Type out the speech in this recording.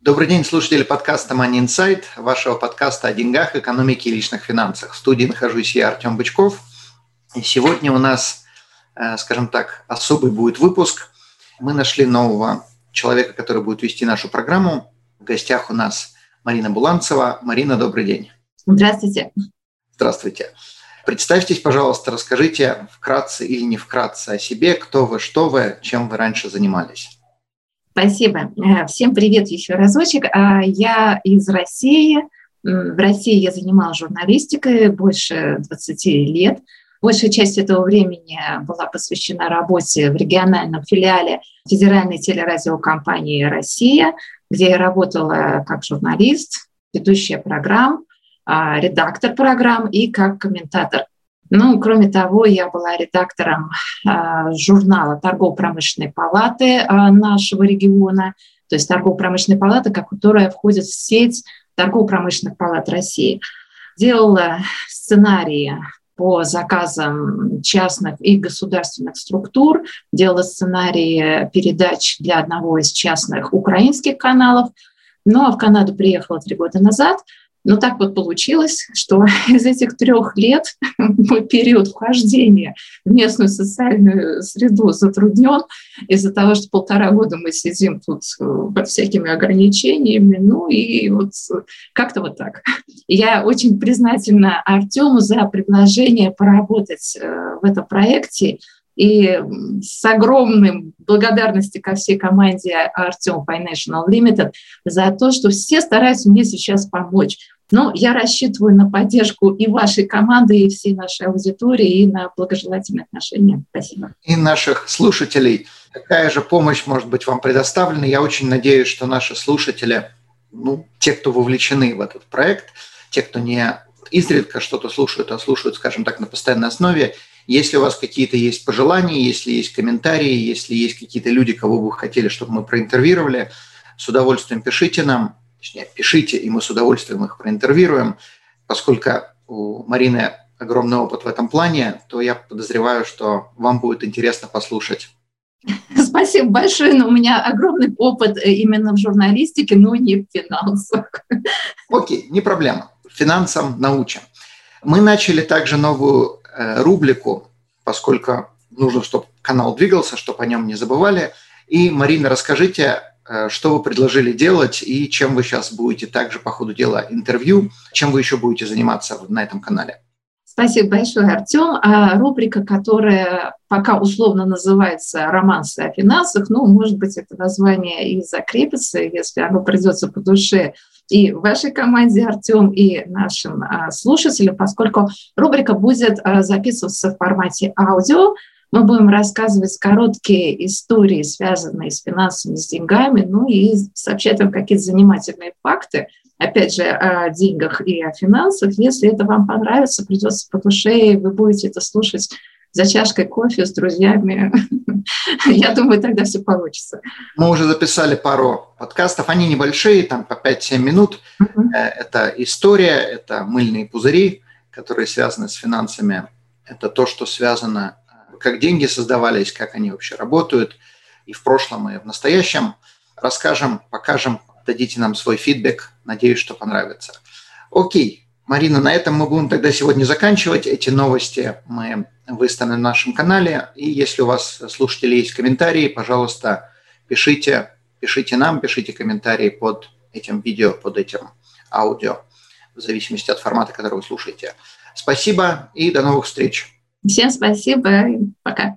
Добрый день, слушатели подкаста Money Insight, вашего подкаста о деньгах, экономике и личных финансах. В студии нахожусь я, Артём Бычков. И сегодня у нас, скажем так, особый будет выпуск. Мы нашли нового человека, который будет вести нашу программу. В гостях у нас Марина Буланцева. Марина, добрый день. Здравствуйте. Здравствуйте. Представьтесь, пожалуйста, расскажите вкратце или не вкратце о себе, кто вы, что вы, чем вы раньше занимались. Спасибо. Всем привет еще разочек. Я из России. В России я занималась журналистикой больше 20 лет. Большая часть этого времени была посвящена работе в региональном филиале Федеральной телерадиокомпании «Россия», где я работала как журналист, ведущая программ, редактор программ и как комментатор. Кроме того, я была редактором журнала Торгово-промышленной палаты нашего региона, то есть Торгово-промышленная палата, которая входит в сеть Торгово-промышленных палат России. Делала сценарии по заказам частных и государственных структур, делала сценарии передач для одного из частных украинских каналов, а в Канаду приехала 3 года назад. Так вот получилось, что из этих 3 лет мой период вхождения в местную социальную среду затруднен из-за того, что 1,5 года мы сидим тут под всякими ограничениями, как-то вот так. Я очень признательна Артему за предложение поработать в этом проекте, и с огромной благодарностью ко всей команде Artem Financial Limited за то, что все стараются мне сейчас помочь. Я рассчитываю на поддержку и вашей команды, и всей нашей аудитории, и на благожелательные отношения. Спасибо. И наших слушателей. Какая же помощь может быть вам предоставлена? Я очень надеюсь, что наши слушатели, те, кто вовлечены в этот проект, те, кто не изредка что-то слушают, а слушают, скажем так, на постоянной основе, если у вас какие-то есть пожелания, если есть комментарии, если есть какие-то люди, кого бы вы хотели, чтобы мы проинтервьюировали, с удовольствием пишите, и мы с удовольствием их проинтервьюируем. Поскольку у Марины огромный опыт в этом плане, то я подозреваю, что вам будет интересно послушать. Спасибо большое, но у меня огромный опыт именно в журналистике, но не в финансах. Окей, не проблема. Финансам научим. Мы начали также новую рубрику, поскольку нужно, чтобы канал двигался, чтобы о нем не забывали. И, Марина, расскажите, что вы предложили делать и чем вы сейчас будете также по ходу дела интервью, чем вы еще будете заниматься на этом канале. Спасибо большое, Артём. Рубрика, которая пока условно называется «Романсы о финансах», может быть, это название и закрепится, если оно придется по душе и вашей команде, Артём, и нашим слушателям, поскольку рубрика будет записываться в формате аудио. Мы будем рассказывать короткие истории, связанные с финансами, с деньгами, и сообщать вам какие-то занимательные факты, опять же, о деньгах и о финансах. Если это вам понравится, придется по душе, и вы будете это слушать за чашкой кофе с друзьями. Я думаю, тогда все получится. Мы уже записали пару подкастов. Они небольшие, по 5-7 минут. Это история, это мыльные пузыри, которые связаны с финансами. Это то, что связано, как деньги создавались, как они вообще работают и в прошлом, и в настоящем. Расскажем, покажем, дадите нам свой фидбэк. Надеюсь, что понравится. Окей. Марина, на этом мы будем тогда сегодня заканчивать. Эти новости мы выставим на нашем канале. И если у вас, слушатели, есть комментарии, пожалуйста, пишите нам, пишите комментарии под этим видео, под этим аудио, в зависимости от формата, который вы слушаете. Спасибо и до новых встреч. Всем спасибо и пока.